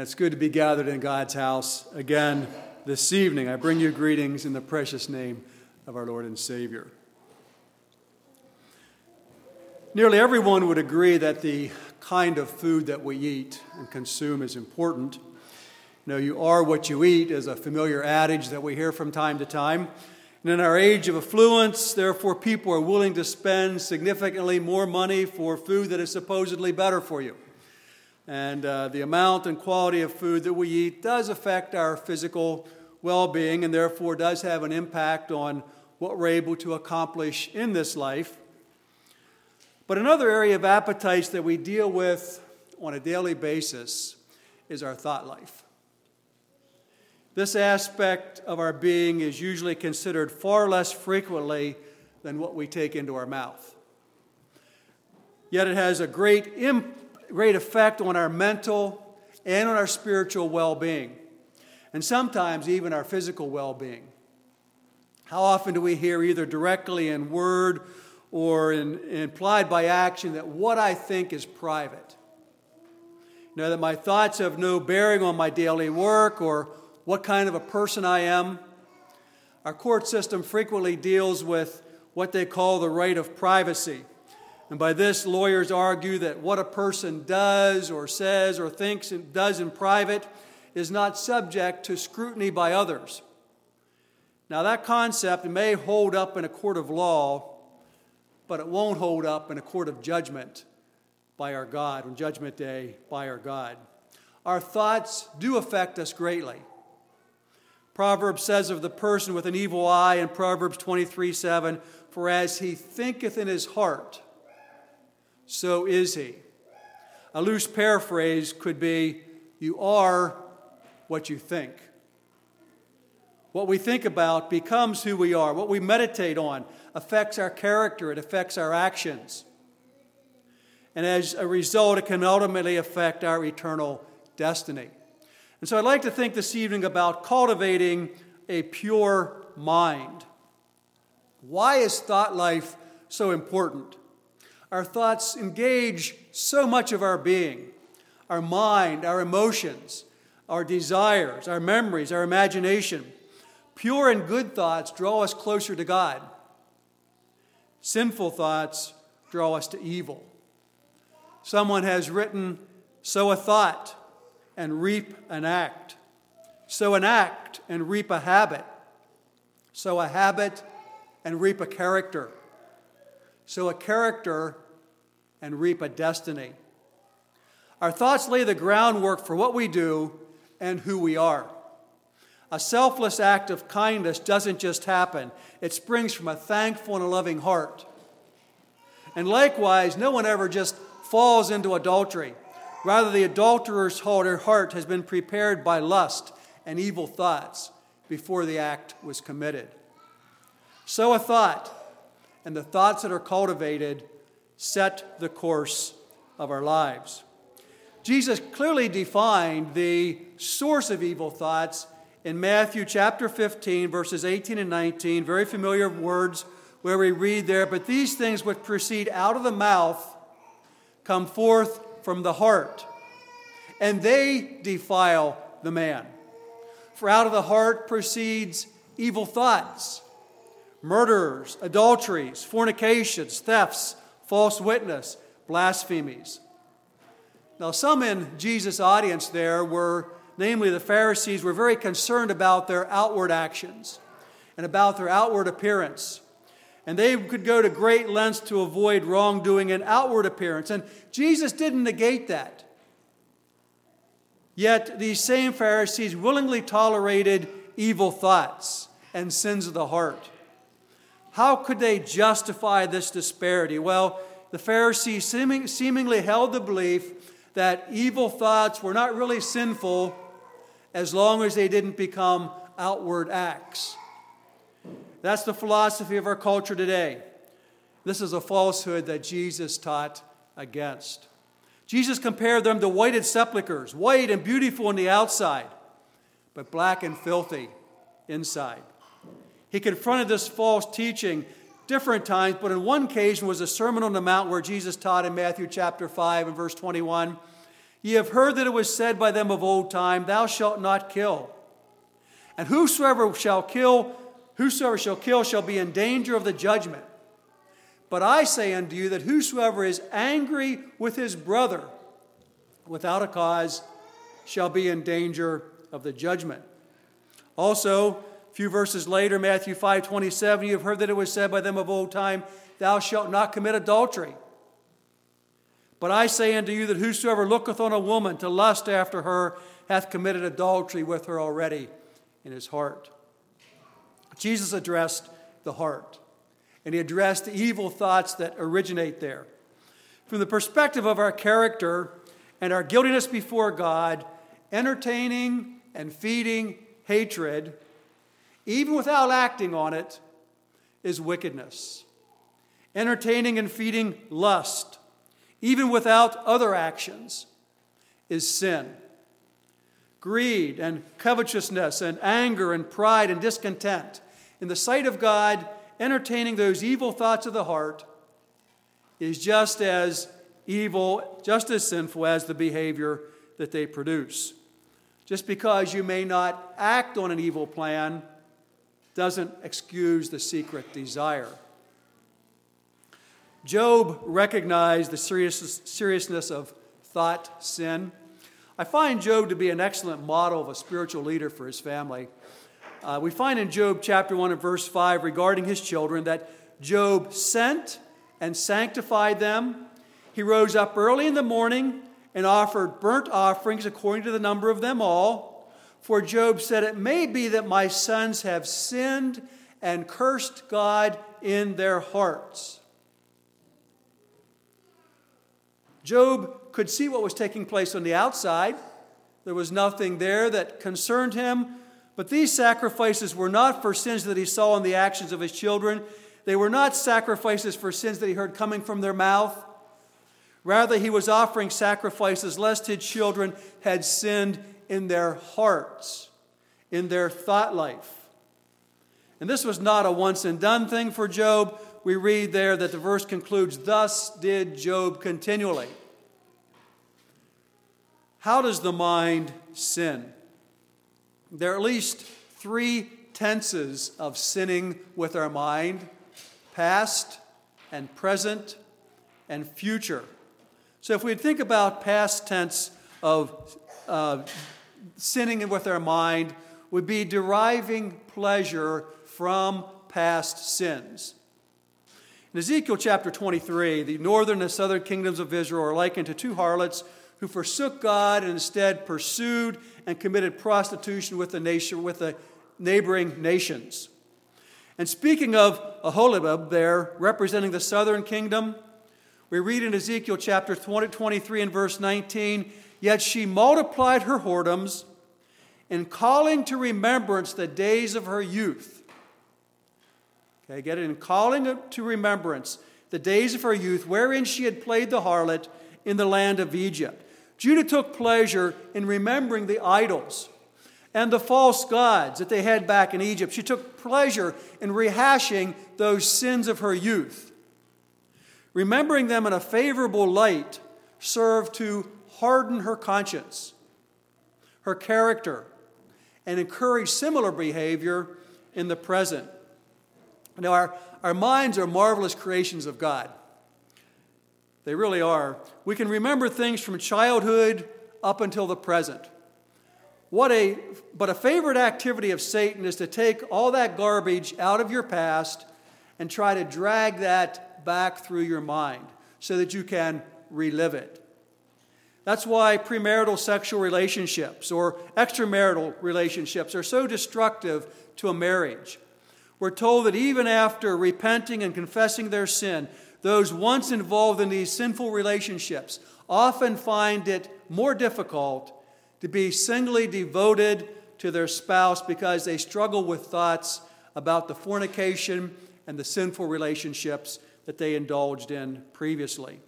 It's good to be gathered in God's house again this evening. I bring you greetings in the precious name of our Lord and Savior. Nearly everyone would agree that the kind of food that we eat and consume is important. You know, you are what you eat is a familiar adage that we hear from time to time. And in our age of affluence, therefore, people are willing to spend significantly more money for food that is supposedly better for you. And the amount and quality of food that we eat does affect our physical well-being and therefore does have an impact on what we're able to accomplish in this life. But another area of appetites that we deal with on a daily basis is our thought life. This aspect of our being is usually considered far less frequently than what we take into our mouth. Yet it has a great effect on our mental and on our spiritual well-being, and sometimes even our physical well-being. How often do we hear either directly in word or implied by action that what I think is private? You know, that my thoughts have no bearing on my daily work or what kind of a person I am. Our court system frequently deals with what they call the right of privacy. And by this, lawyers argue that what a person does or says or thinks and does in private is not subject to scrutiny by others. Now, that concept may hold up in a court of law, but it won't hold up in a court of judgment by our God, on Judgment Day by our God. Our thoughts do affect us greatly. Proverbs says of the person with an evil eye in Proverbs 23:7, "For as he thinketh in his heart, so is he." A loose paraphrase could be, you are what you think. What we think about becomes who we are. What we meditate on affects our character. It affects our actions. And as a result, it can ultimately affect our eternal destiny. And so I'd like to think this evening about cultivating a pure mind. Why is thought life so important? Our thoughts engage so much of our being, our mind, our emotions, our desires, our memories, our imagination. Pure and good thoughts draw us closer to God. Sinful thoughts draw us to evil. Someone has written, "Sow a thought and reap an act. Sow an act and reap a habit. Sow a habit and reap a character. Sow a character and reap a destiny." Our thoughts lay the groundwork for what we do and who we are. A selfless act of kindness doesn't just happen. It springs from a thankful and a loving heart. And likewise, no one ever just falls into adultery. Rather, the adulterer's heart has been prepared by lust and evil thoughts before the act was committed. Sow a thought, and the thoughts that are cultivated set the course of our lives. Jesus clearly defined the source of evil thoughts in Matthew chapter 15, verses 18 and 19, very familiar words where we read there, "But these things which proceed out of the mouth come forth from the heart, and they defile the man. For out of the heart proceeds evil thoughts, murderers, adulteries, fornications, thefts, false witness, blasphemies." Now, some in Jesus' audience there were, namely the Pharisees, were very concerned about their outward actions and about their outward appearance. And they could go to great lengths to avoid wrongdoing and outward appearance. And Jesus didn't negate that. Yet these same Pharisees willingly tolerated evil thoughts and sins of the heart. How could they justify this disparity? Well, the Pharisees seemingly held the belief that evil thoughts were not really sinful as long as they didn't become outward acts. That's the philosophy of our culture today. This is a falsehood that Jesus taught against. Jesus compared them to whited sepulchres, white and beautiful on the outside, but black and filthy inside. He confronted this false teaching different times, but in one occasion was a Sermon on the Mount where Jesus taught in Matthew chapter 5 and verse 21, Ye have heard that it was said by them of old time, Thou shalt not kill. And whosoever shall kill shall be in danger of the judgment. But I say unto you that whosoever is angry with his brother without a cause shall be in danger of the judgment. Also, a few verses later, Matthew 5:27, you have heard that it was said by them of old time, Thou shalt not commit adultery. But I say unto you that whosoever looketh on a woman to lust after her hath committed adultery with her already in his heart. Jesus addressed the heart, and he addressed the evil thoughts that originate there. From the perspective of our character and our guiltiness before God, entertaining and feeding hatred, even without acting on it, is wickedness. Entertaining and feeding lust, even without other actions, is sin. Greed and covetousness and anger and pride and discontent, in the sight of God, entertaining those evil thoughts of the heart is just as evil, just as sinful as the behavior that they produce. Just because you may not act on an evil plan doesn't excuse the secret desire. Job recognized the seriousness of thought sin. I find Job to be an excellent model of a spiritual leader for his family. We find in Job chapter 1 and verse 5 regarding his children that Job sent and sanctified them. He rose up early in the morning and offered burnt offerings according to the number of them all. For Job said, It may be that my sons have sinned and cursed God in their hearts. Job could see what was taking place on the outside. There was nothing there that concerned him. But these sacrifices were not for sins that he saw in the actions of his children. They were not sacrifices for sins that he heard coming from their mouth. Rather, he was offering sacrifices lest his children had sinned in their hearts, in their thought life. And this was not a once-and-done thing for Job. We read there that the verse concludes, Thus did Job continually. How does the mind sin? There are at least three tenses of sinning with our mind: past and present and future. So if we think about past tense of sinning with our mind, would be deriving pleasure from past sins. In Ezekiel chapter 23, the northern and southern kingdoms of Israel are likened to two harlots who forsook God and instead pursued and committed prostitution with the neighboring nations. And speaking of Aholibab there, representing the southern kingdom, we read in Ezekiel chapter 23 and verse 19, Yet she multiplied her whoredoms in calling to remembrance the days of her youth. Okay, get it? In calling to remembrance the days of her youth, wherein she had played the harlot in the land of Egypt. Judah took pleasure in remembering the idols and the false gods that they had back in Egypt. She took pleasure in rehashing those sins of her youth. Remembering them in a favorable light served to harden her conscience, her character, and encourage similar behavior in the present. Now, our minds are marvelous creations of God. They really are. We can remember things from childhood up until the present. But a favorite activity of Satan is to take all that garbage out of your past and try to drag that back through your mind so that you can relive it. That's why premarital sexual relationships or extramarital relationships are so destructive to a marriage. We're told that even after repenting and confessing their sin, those once involved in these sinful relationships often find it more difficult to be singly devoted to their spouse because they struggle with thoughts about the fornication and the sinful relationships that they indulged in previously.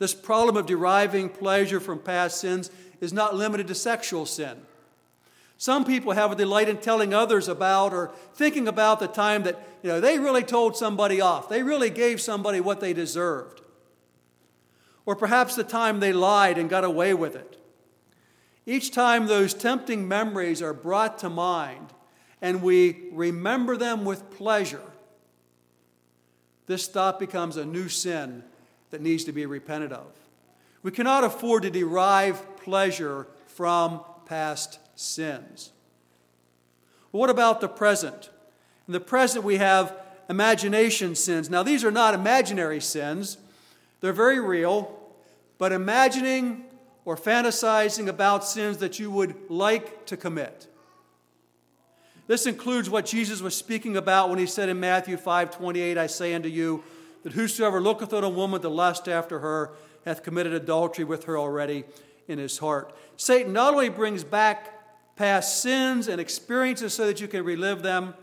This problem of deriving pleasure from past sins is not limited to sexual sin. Some people have a delight in telling others about or thinking about the time that, they really told somebody off. They really gave somebody what they deserved. or perhaps the time they lied and got away with it. Each time those tempting memories are brought to mind and we remember them with pleasure, this thought becomes a new sin that needs to be repented of. We cannot afford to derive pleasure from past sins. Well, what about the present? In the present, we have imagination sins. Now, these are not imaginary sins. They're very real. But imagining or fantasizing about sins that you would like to commit. This includes what Jesus was speaking about when he said in Matthew 5:28, "I say unto you, that whosoever looketh on a woman to lust after her hath committed adultery with her already in his heart." Satan not only brings back past sins and experiences so that you can relive them,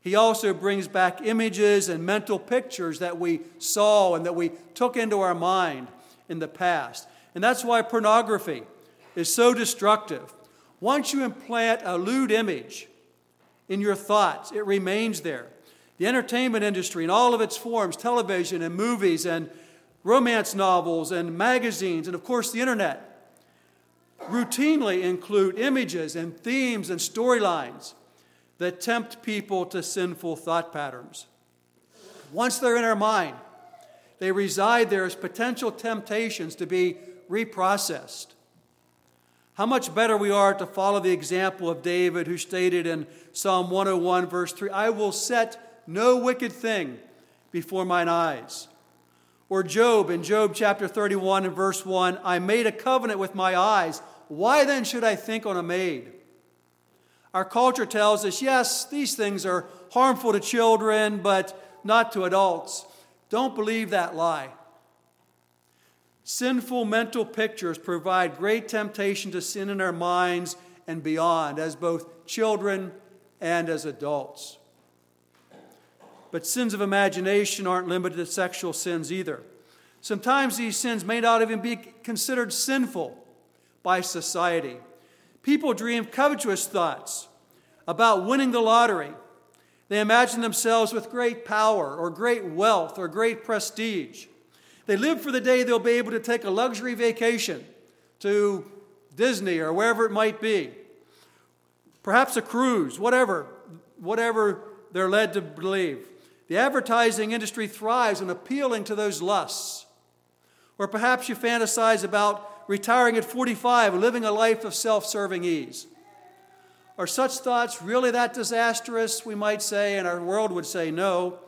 he also brings back images and mental pictures that we saw and that we took into our mind in the past. And that's why pornography is so destructive. Once you implant a lewd image in your thoughts, it remains there. The entertainment industry in all of its forms, television and movies and romance novels and magazines, and of course the internet, routinely include images and themes and storylines that tempt people to sinful thought patterns. Once they're in our mind, they reside there as potential temptations to be reprocessed. How much better we are to follow the example of David, who stated in Psalm 101, verse 3, "I will set no wicked thing before mine eyes." Or Job, in Job chapter 31 and verse 1, "I made a covenant with my eyes. Why then should I think on a maid?" Our culture tells us, yes, these things are harmful to children, but not to adults. Don't believe that lie. Sinful mental pictures provide great temptation to sin in our minds and beyond, as both children and as adults. But sins of imagination aren't limited to sexual sins either. Sometimes these sins may not even be considered sinful by society. People dream covetous thoughts about winning the lottery. They imagine themselves with great power or great wealth or great prestige. They live for the day they'll be able to take a luxury vacation to Disney or wherever it might be. Perhaps a cruise, whatever they're led to believe. The advertising industry thrives on appealing to those lusts. Or perhaps you fantasize about retiring at 45 and living a life of self-serving ease. Are such thoughts really that disastrous, we might say, and our world would say no,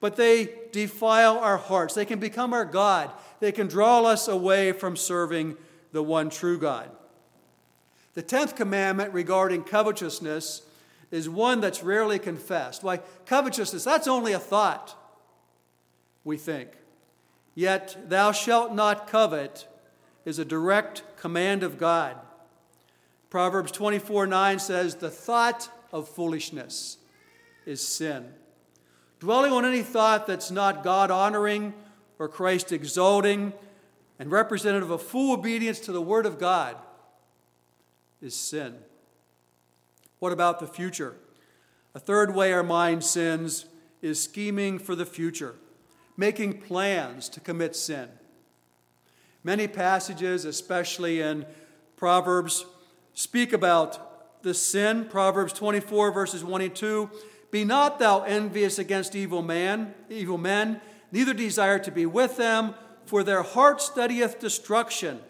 but they defile our hearts. They can become our God. They can draw us away from serving the one true God. The 10th commandment regarding covetousness is one that's rarely confessed. Why, covetousness, that's only a thought, we think. Yet, thou shalt not covet is a direct command of God. Proverbs 24:9 says, "The thought of foolishness is sin." Dwelling on any thought that's not God-honoring or Christ-exalting and representative of full obedience to the Word of God is sin. What about the future? A third way our mind sins is scheming for the future, making plans to commit sin. Many passages, especially in Proverbs, speak about this sin. Proverbs 24, verses 1 and 2, "Be not thou envious against evil men, neither desire to be with them, for their heart studieth destruction,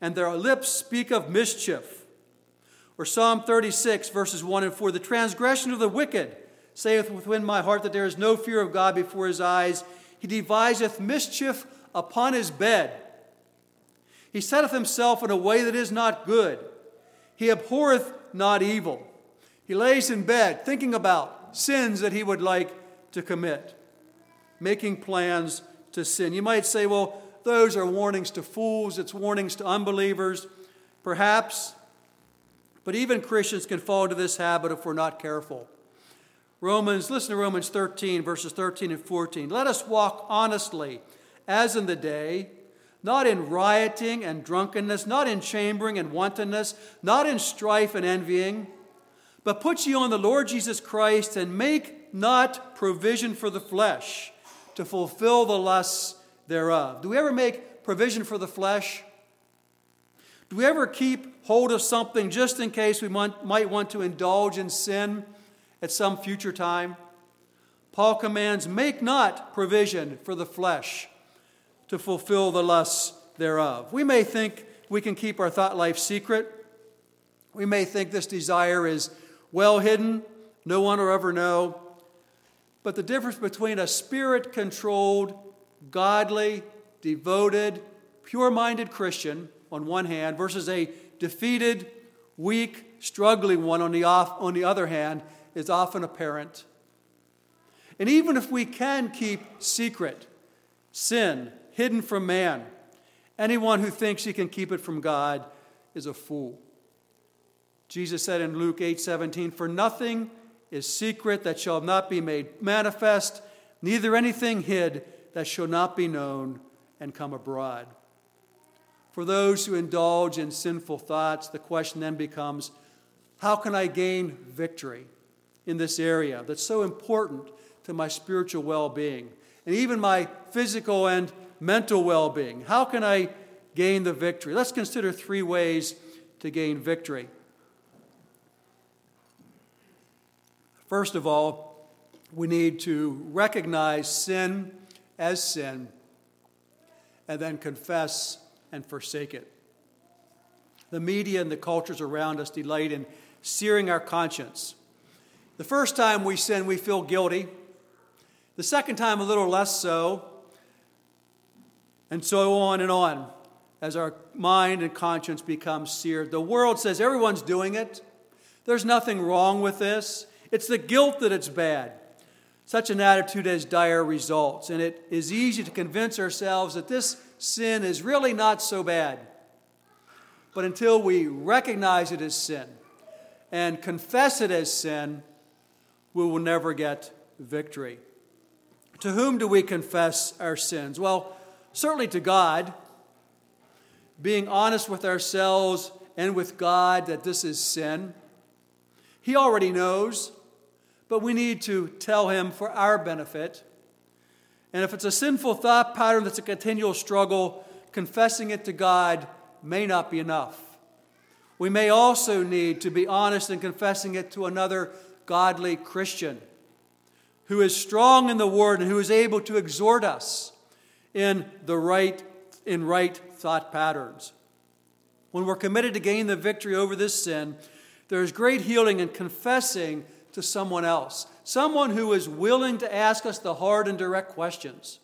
and their lips speak of mischief." Or Psalm 36, verses 1 and 4, "The transgression of the wicked saith within my heart that there is no fear of God before his eyes. He deviseth mischief upon his bed. He setteth himself in a way that is not good. He abhorreth not evil." He lays in bed thinking about sins that he would like to commit, making plans to sin. You might say, well, those are warnings to fools. It's warnings to unbelievers, perhaps. But even Christians can fall into this habit if we're not careful. Listen to Romans 13, verses 13 and 14. "Let us walk honestly as in the day, not in rioting and drunkenness, not in chambering and wantonness, not in strife and envying, but put ye on the Lord Jesus Christ, and make not provision for the flesh to fulfill the lusts thereof." Do we ever make provision for the flesh? Do we ever keep hold of something just in case we might want to indulge in sin at some future time? Paul commands, make not provision for the flesh to fulfill the lusts thereof. We may think we can keep our thought life secret. We may think this desire is well hidden. No one will ever know. But the difference between a spirit-controlled, godly, devoted, pure-minded Christian on one hand versus a defeated, weak, struggling one on the other hand is often apparent. And even if we can keep secret sin hidden from man, anyone who thinks he can keep it from God is a fool. Jesus said in Luke 8:17, "For nothing is secret that shall not be made manifest, neither anything hid that shall not be known and come abroad." For those who indulge in sinful thoughts, the question then becomes, how can I gain victory in this area that's so important to my spiritual well-being and even my physical and mental well-being? How can I gain the victory? Let's consider three ways to gain victory. First of all, we need to recognize sin as sin and then confess and forsake it. The media and the cultures around us delight in searing our conscience. The first time we sin, we feel guilty. The second time, a little less so, and so on and on, as our mind and conscience become seared. The world says everyone's doing it. There's nothing wrong with this. It's the guilt that it's bad. Such an attitude has dire results, and it is easy to convince ourselves that this sin is really not so bad. But until we recognize it as sin and confess it as sin, we will never get victory. To whom do we confess our sins? Well, certainly to God. Being honest with ourselves and with God that this is sin, He already knows, but we need to tell Him for our benefit. And if it's a sinful thought pattern that's a continual struggle, confessing it to God may not be enough. We may also need to be honest in confessing it to another godly Christian who is strong in the Word and who is able to exhort us in right thought patterns. When we're committed to gain the victory over this sin, there is great healing in confessing to someone else, someone who is willing to ask us the hard and direct questions.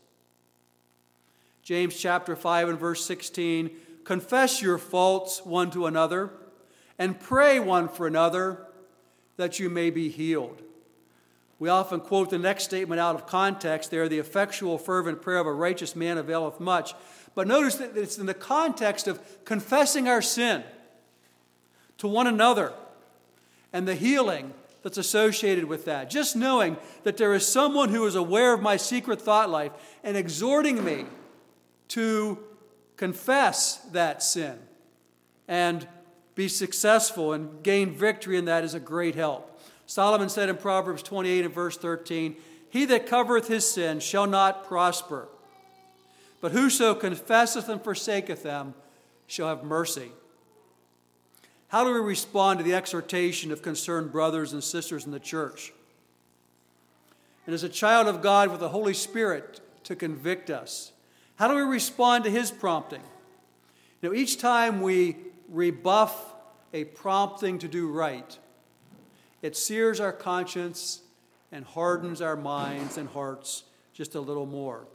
James chapter 5 and verse 16, confess your faults one to another and pray one for another that you may be healed. We often quote the next statement out of context there, the effectual fervent prayer of a righteous man availeth much. But notice that it's in the context of confessing our sin to one another and the healing that's associated with that. Just knowing that there is someone who is aware of my secret thought life and exhorting me to confess that sin and be successful and gain victory in that is a great help. Solomon said in Proverbs 28 and verse 13, "He that covereth his sin shall not prosper, but whoso confesseth and forsaketh them shall have mercy." How do we respond to the exhortation of concerned brothers and sisters in the church? And as a child of God with the Holy Spirit to convict us, how do we respond to His prompting? You know, each time we rebuff a prompting to do right, it sears our conscience and hardens our minds and hearts just a little more.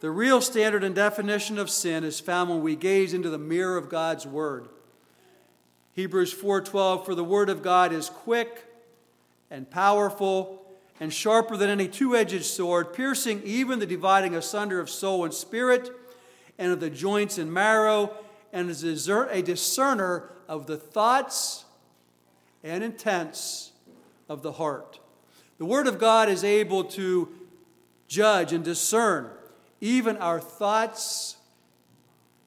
The real standard and definition of sin is found when we gaze into the mirror of God's Word. Hebrews 4:12, for the word of God is quick and powerful and sharper than any two-edged sword, piercing even the dividing asunder of soul and spirit and of the joints and marrow, and is a discerner of the thoughts and intents of the heart. The word of God is able to judge and discern even our thoughts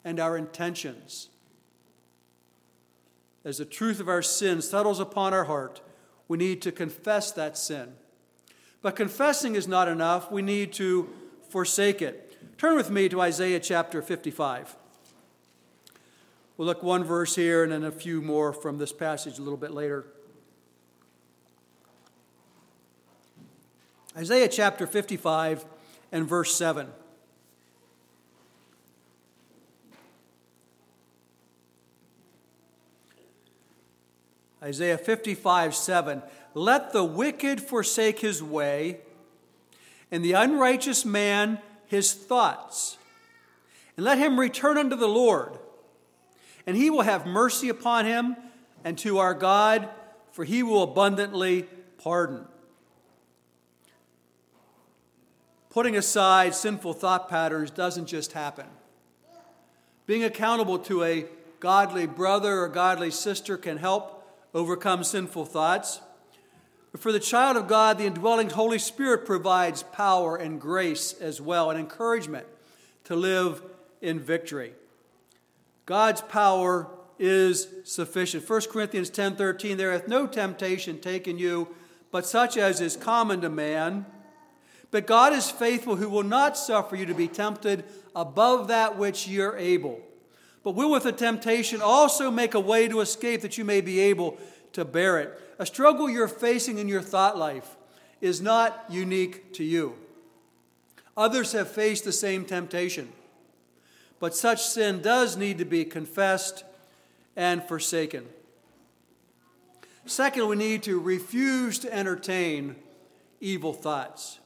and our intentions. As the truth of our sin settles upon our heart, we need to confess that sin. But confessing is not enough. We need to forsake it. Turn with me to Isaiah chapter 55. We'll look one verse here and then a few more from this passage a little bit later. Isaiah chapter 55 and verse 7. Isaiah 55, 7. Let the wicked forsake his way, and the unrighteous man his thoughts. And let him return unto the Lord, and he will have mercy upon him, and to our God, for he will abundantly pardon. Putting aside sinful thought patterns doesn't just happen. Being accountable to a godly brother or godly sister can help overcome sinful thoughts. But for the child of God, the indwelling Holy Spirit provides power and grace as well, and encouragement to live in victory. God's power is sufficient. 1 Corinthians 10:13, there hath no temptation taken you, but such as is common to man. But God is faithful, who will not suffer you to be tempted above that which you're able, but will with the temptation also make a way to escape, that you may be able to bear it. A struggle you're facing in your thought life is not unique to you. Others have faced the same temptation, but such sin does need to be confessed and forsaken. Second, we need to refuse to entertain evil thoughts.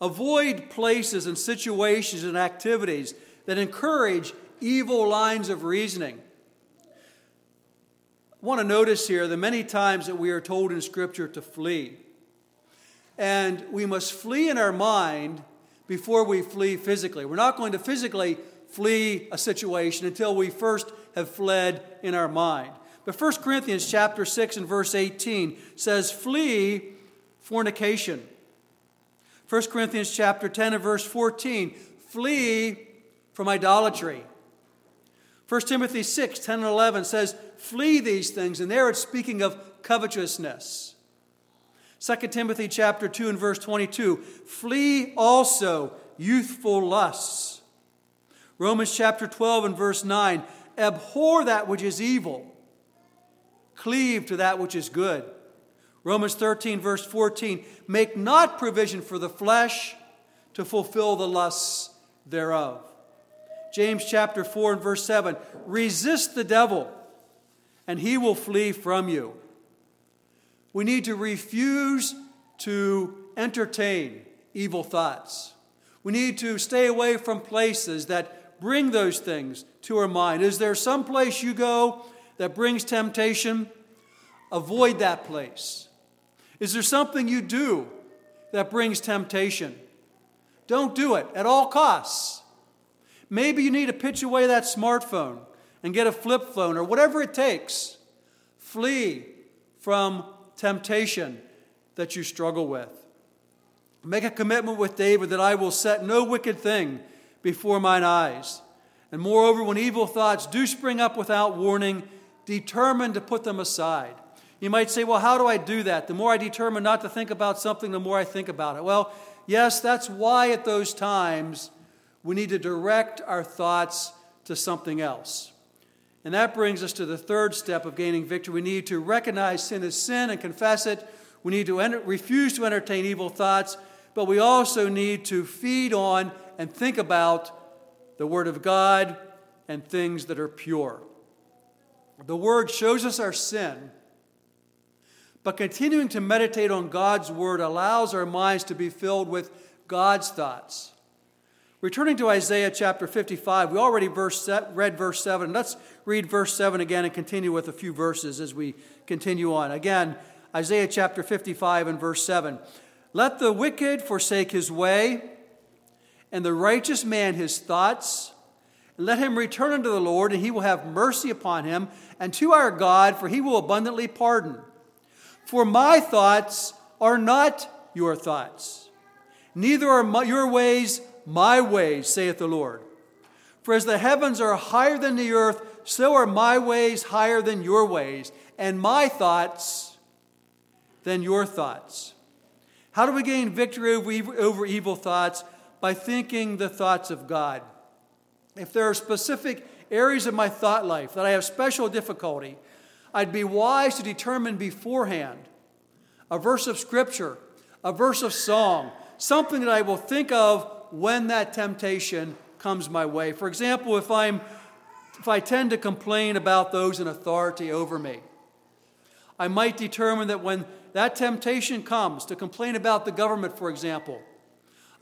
Avoid places and situations and activities that encourage evil lines of reasoning. I want to notice here the many times that we are told in Scripture to flee. And we must flee in our mind before we flee physically. We're not going to physically flee a situation until we first have fled in our mind. But 1 Corinthians chapter 6 and verse 18 says, flee fornication. 1 Corinthians chapter 10 and verse 14, flee from idolatry. 1 Timothy 6, 10 and 11 says, flee these things, and there it's speaking of covetousness. 2 Timothy chapter 2 and verse 22, flee also youthful lusts. Romans chapter 12 and verse 9, abhor that which is evil, cleave to that which is good. Romans 13 verse 14, make not provision for the flesh to fulfill the lusts thereof. James chapter 4 and verse 7, resist the devil, and he will flee from you. We need to refuse to entertain evil thoughts. We need to stay away from places that bring those things to our mind. Is there some place you go that brings temptation? Avoid that place. Is there something you do that brings temptation? Don't do it at all costs. Maybe you need to pitch away that smartphone and get a flip phone or whatever it takes. Flee from temptation that you struggle with. Make a commitment with David that I will set no wicked thing before mine eyes. And moreover, when evil thoughts do spring up without warning, determine to put them aside. You might say, well, how do I do that? The more I determine not to think about something, the more I think about it. Well, yes, that's why at those times we need to direct our thoughts to something else. And that brings us to the third step of gaining victory. We need to recognize sin as sin and confess it. We need to refuse to entertain evil thoughts, but we also need to feed on and think about the Word of God and things that are pure. The Word shows us our sin, but continuing to meditate on God's Word allows our minds to be filled with God's thoughts. Returning to Isaiah chapter 55, we already read verse 7. Let's read verse 7 again and continue with a few verses as we continue on. Again, Isaiah chapter 55 and verse 7. Let the wicked forsake his way, and the righteous man his thoughts. Let him return unto the Lord, and he will have mercy upon him, and to our God, for he will abundantly pardon. For my thoughts are not your thoughts, neither are your ways my ways, saith the Lord. For as the heavens are higher than the earth, so are my ways higher than your ways, and my thoughts than your thoughts. How do we gain victory over evil thoughts? by thinking the thoughts of God. If there are specific areas of my thought life that I have special difficulty, I'd be wise to determine beforehand a verse of Scripture, a verse of song, something that I will think of when that temptation comes my way. For example, if I tend to complain about those in authority over me, I might determine that when that temptation comes to complain about the government, for example,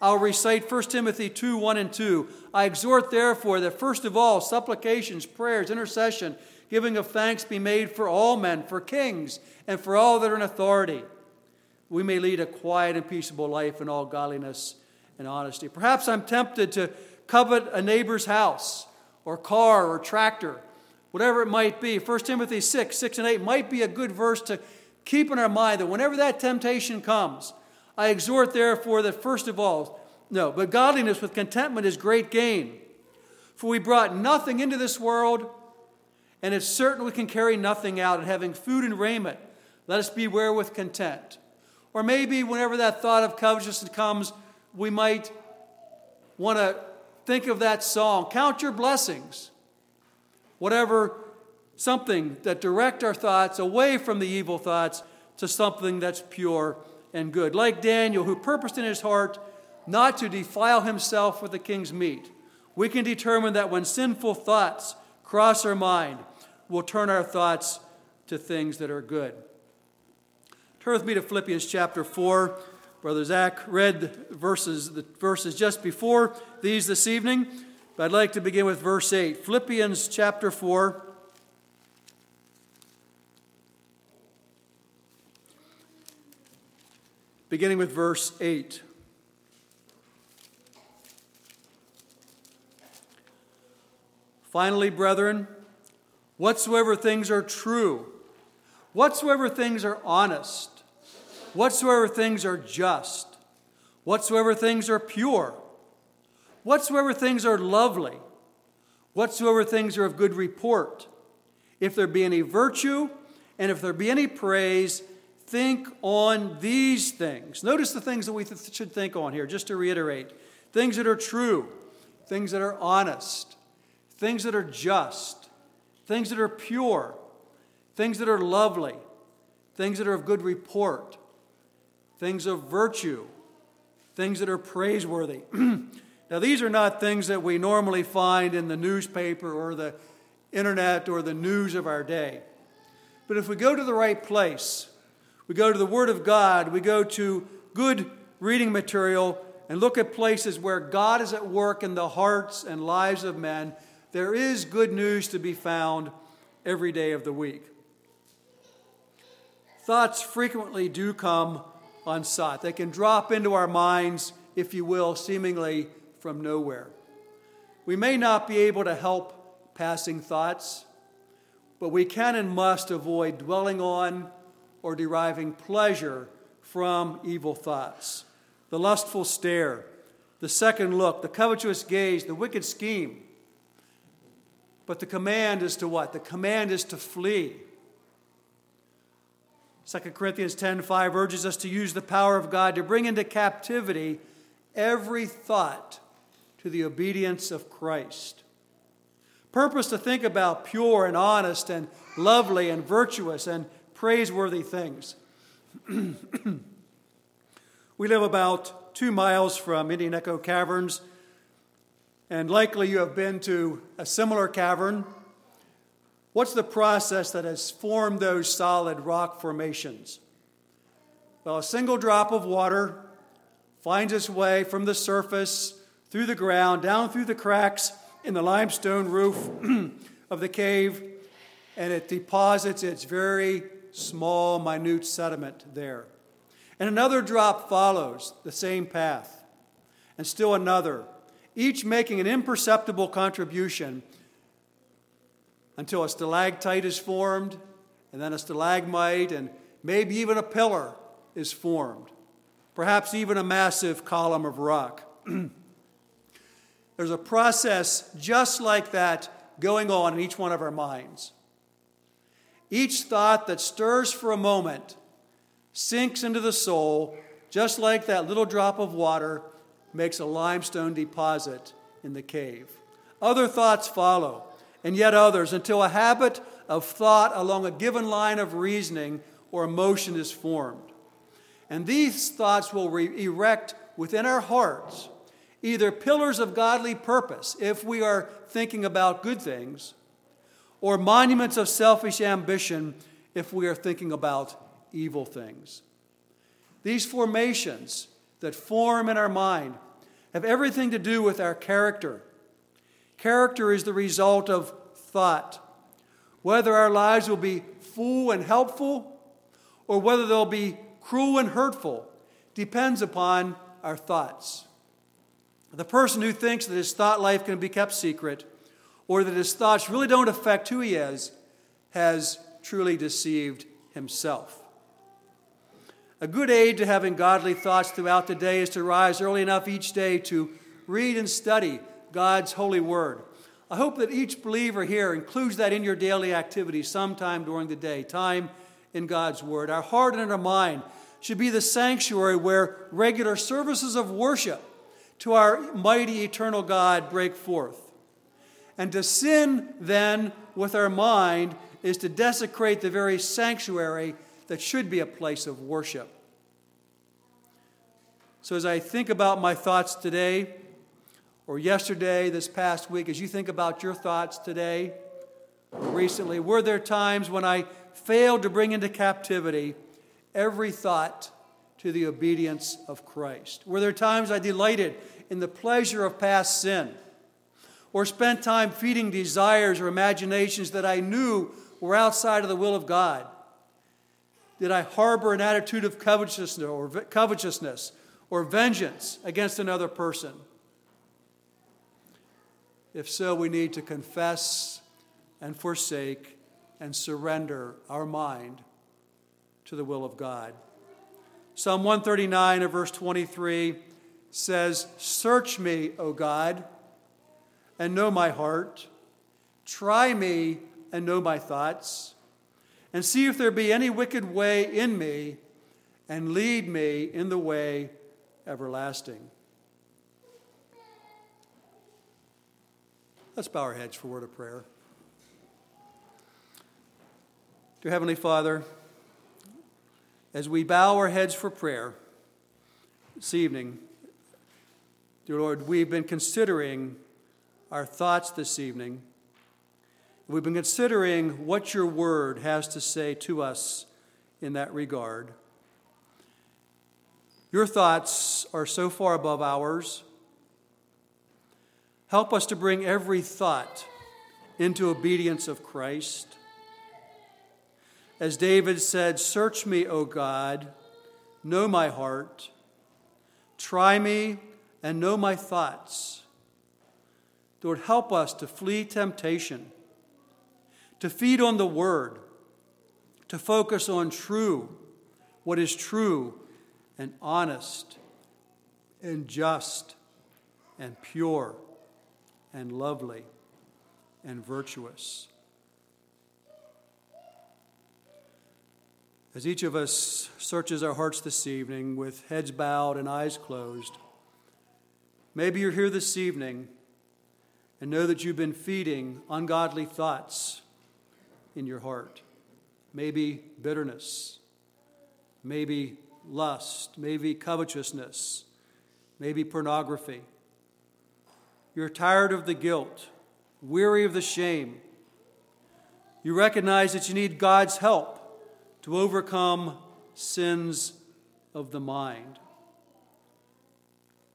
I'll recite 1 Timothy 2, 1 and 2. I exhort, therefore, that first of all, supplications, prayers, intercession, giving of thanks be made for all men, for kings, and for all that are in authority. We may lead a quiet and peaceable life in all godliness and honesty. Perhaps I'm tempted to covet a neighbor's house or car or tractor, whatever it might be. 1 Timothy 6, 6 and 8 might be a good verse to keep in our mind that whenever that temptation comes, I exhort, therefore, that first of all, but godliness with contentment is great gain. For we brought nothing into this world, and it's certain we can carry nothing out. And having food and raiment, let us beware with content. Or maybe whenever that thought of covetousness comes, we might want to think of that song, Count Your Blessings. Whatever, something that direct our thoughts away from the evil thoughts to something that's pure and good. Like Daniel, who purposed in his heart not to defile himself with the king's meat, we can determine that when sinful thoughts cross our mind, we'll turn our thoughts to things that are good. Turn with me to Philippians chapter 4. Brother Zach read the verses just before these this evening, but I'd like to begin with verse 8. Philippians chapter 4. Beginning with verse 8. Finally, brethren, whatsoever things are true, whatsoever things are honest, whatsoever things are just, whatsoever things are pure, whatsoever things are lovely, whatsoever things are of good report, if there be any virtue and if there be any praise, think on these things. Notice the things that we should think on here, just to reiterate. Things that are true, things that are honest, things that are just, things that are pure, things that are lovely, things that are of good report, things of virtue, things that are praiseworthy. Now, these are not things that we normally find in the newspaper or the internet or the news of our day. But if we go to the right place, we go to the Word of God, we go to good reading material, and look at places where God is at work in the hearts and lives of men, there is good news to be found every day of the week. Thoughts frequently do come unsought. They can drop into our minds, if you will, seemingly from nowhere. We may not be able to help passing thoughts, but we can and must avoid dwelling on or deriving pleasure from evil thoughts. The lustful stare, the second look, the covetous gaze, the wicked scheme. But the command is to what? The command is to flee. 2 Corinthians 10:5 urges us to use the power of God to bring into captivity every thought to the obedience of Christ. Purpose to think about pure and honest and lovely and virtuous and praiseworthy things. We live about 2 miles from Indian Echo Caverns, and likely you have been to a similar cavern. What's the process that has formed those solid rock formations? Well, a single drop of water finds its way from the surface through the ground, down through the cracks in the limestone roof of the cave, and it deposits its very small, minute sediment there. And another drop follows the same path, and still another, each making an imperceptible contribution until a stalactite is formed, and then a stalagmite, and maybe even a pillar is formed, perhaps even a massive column of rock. There's a process just like that going on in each one of our minds. Each thought that stirs for a moment sinks into the soul, just like that little drop of water makes a limestone deposit in the cave. Other thoughts follow, and yet others, until a habit of thought along a given line of reasoning or emotion is formed. And these thoughts will erect within our hearts either pillars of godly purpose, if we are thinking about good things, or monuments of selfish ambition, if we are thinking about evil things. These formations that form in our mind have everything to do with our character. Character is the result of thought. Whether our lives will be full and helpful, or whether they'll be cruel and hurtful, depends upon our thoughts. The person who thinks that his thought life can be kept secret, or that his thoughts really don't affect who he is, has truly deceived himself. A good aid to having godly thoughts throughout the day is to rise early enough each day to read and study God's holy word. I hope that each believer here includes that in your daily activity sometime during the day, time in God's word. Our heart and our mind should be the sanctuary where regular services of worship to our mighty eternal God break forth. And to sin, then, with our mind is to desecrate the very sanctuary that should be a place of worship. So as I think about my thoughts today, or yesterday, this past week, as you think about your thoughts today, or recently, were there times when I failed to bring into captivity every thought to the obedience of Christ? Were there times I delighted in the pleasure of past sin, or spent time feeding desires or imaginations that I knew were outside of the will of God? Did I harbor an attitude of covetousness or vengeance against another person? If so, we need to confess and forsake and surrender our mind to the will of God. Psalm 139 and verse 23 says, "Search me, O God, and know my heart. Try me and know my thoughts. And see if there be any wicked way in me, and lead me in the way everlasting." Let's bow our heads for a word of prayer. Dear Heavenly Father, as we bow our heads for prayer this evening, dear Lord, we've been considering our thoughts this evening. We've been considering what your word has to say to us in that regard. Your thoughts are so far above ours. Help us to bring every thought into obedience of Christ. As David said, "Search me, O God, know my heart. Try me and know my thoughts." Lord, help us to flee temptation, to feed on the word, to focus on what is true and honest and just and pure and lovely and virtuous. As each of us searches our hearts this evening with heads bowed and eyes closed, maybe you're here this evening and know that you've been feeding ungodly thoughts in your heart. Maybe bitterness, maybe lust, maybe covetousness, maybe pornography. You're tired of the guilt, weary of the shame. You recognize that you need God's help to overcome sins of the mind.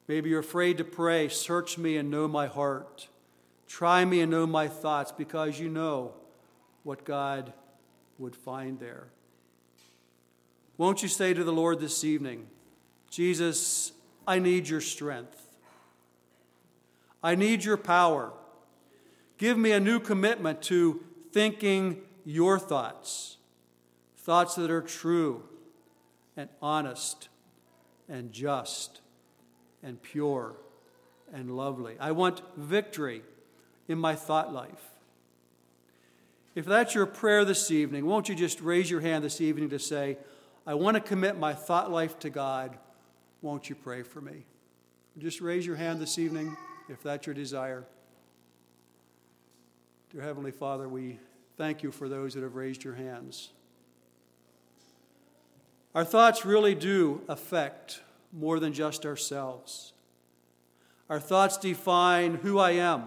Maybe you're afraid to pray, "Search me and know my heart. Try me and know my thoughts," because you know what God would find there. Won't you say to the Lord this evening, "Jesus, I need your strength. I need your power. Give me a new commitment to thinking your thoughts, thoughts that are true and honest and just and pure and lovely. I want victory in my thought life." If that's your prayer this evening, won't you just raise your hand this evening to say, "I want to commit my thought life to God. Won't you pray for me?" Just raise your hand this evening if that's your desire. Dear Heavenly Father, we thank you for those that have raised your hands. Our thoughts really do affect more than just ourselves. Our thoughts define who I am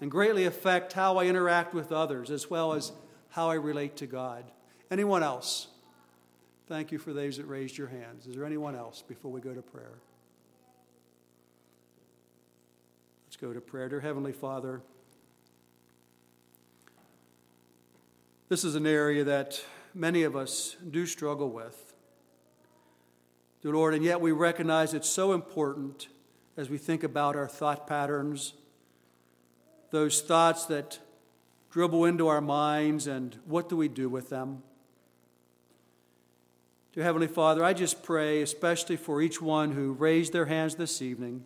and greatly affect how I interact with others as well as how I relate to God. Anyone else? Thank you for those that raised your hands. Is there anyone else before we go to prayer? Let's go to prayer. Dear Heavenly Father, this is an area that many of us do struggle with, dear Lord, and yet we recognize it's so important as we think about our thought patterns, those thoughts that dribble into our minds, and what do we do with them? Dear Heavenly Father, I just pray, especially for each one who raised their hands this evening,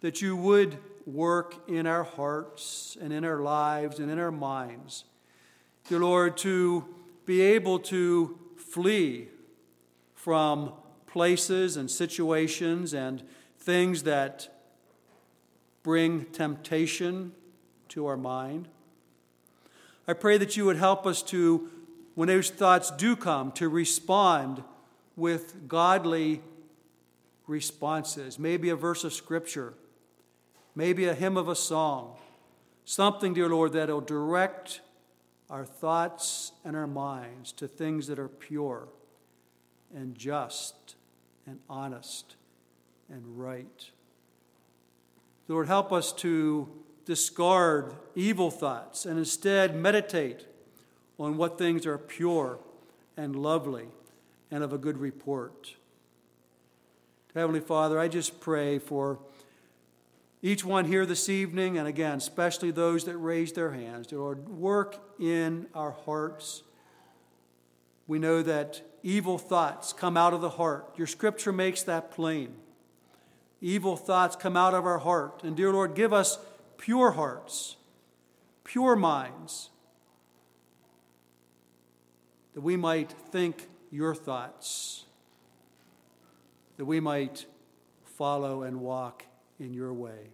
that you would work in our hearts and in our lives and in our minds, dear Lord, to be able to flee from places and situations and things that bring temptation to our mind. I pray that you would help us to, when those thoughts do come, to respond with godly responses. Maybe a verse of Scripture, maybe a hymn of a song, something, dear Lord, that will direct our thoughts and our minds to things that are pure and just and honest and right. Lord, help us to discard evil thoughts and instead meditate on what things are pure and lovely and of a good report. Heavenly Father, I just pray for each one here this evening, and again, especially those that raised their hands, dear Lord, work in our hearts. We know that evil thoughts come out of the heart. Your Scripture makes that plain. Evil thoughts come out of our heart. And dear Lord, give us pure hearts, pure minds, that we might think your thoughts, that we might follow and walk in your way.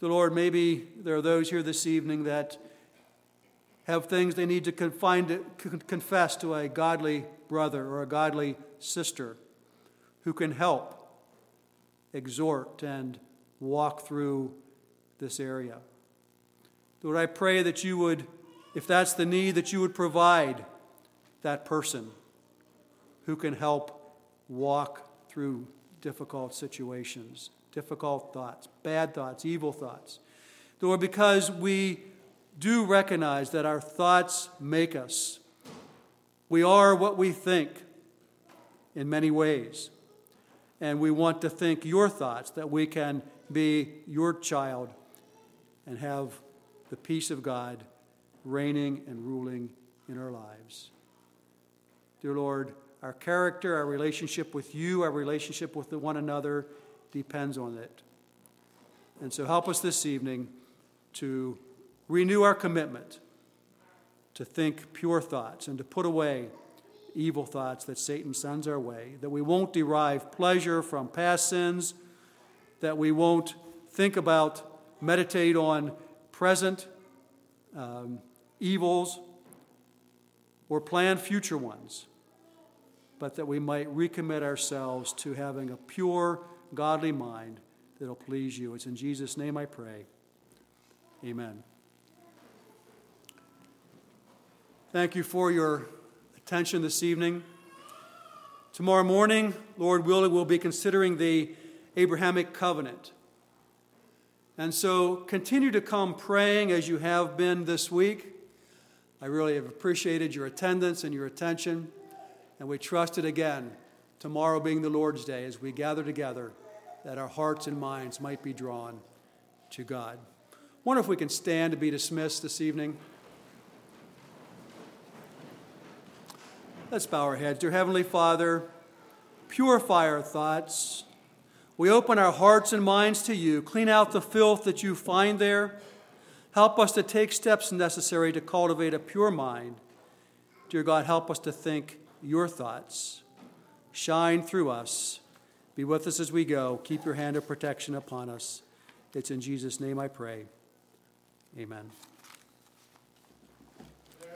The Lord, maybe there are those here this evening that have things they need to confess to a godly brother or a godly sister who can help, exhort, and walk through this area. Lord, I pray that you would, if that's the need, that you would provide that person who can help walk through difficult situations, difficult thoughts, bad thoughts, evil thoughts. Lord, because we do recognize that our thoughts make us. We are what we think in many ways. And we want to think your thoughts, that we can be your child and have the peace of God reigning and ruling in our lives. Dear Lord, our character, our relationship with you, our relationship with one another depends on it. And so help us this evening to renew our commitment to think pure thoughts and to put away evil thoughts that Satan sends our way, that we won't derive pleasure from past sins, that we won't think about, meditate on present evils or plan future ones, but that we might recommit ourselves to having a pure, godly mind that will please you. It's in Jesus' name I pray. Amen. Thank you for your attention this evening. Tomorrow morning, Lord willing, we'll be considering the Abrahamic covenant. And so continue to come praying as you have been this week. I really have appreciated your attendance and your attention. And we trust it again, tomorrow being the Lord's Day, as we gather together, that our hearts and minds might be drawn to God. I wonder if we can stand to be dismissed this evening. Let's bow our heads. Dear Heavenly Father, purify our thoughts. We open our hearts and minds to you. Clean out the filth that you find there. Help us to take steps necessary to cultivate a pure mind. Dear God, help us to think your thoughts. Shine through us Be with us as we go. Keep your hand of protection upon us. It's in Jesus' name I pray. Amen.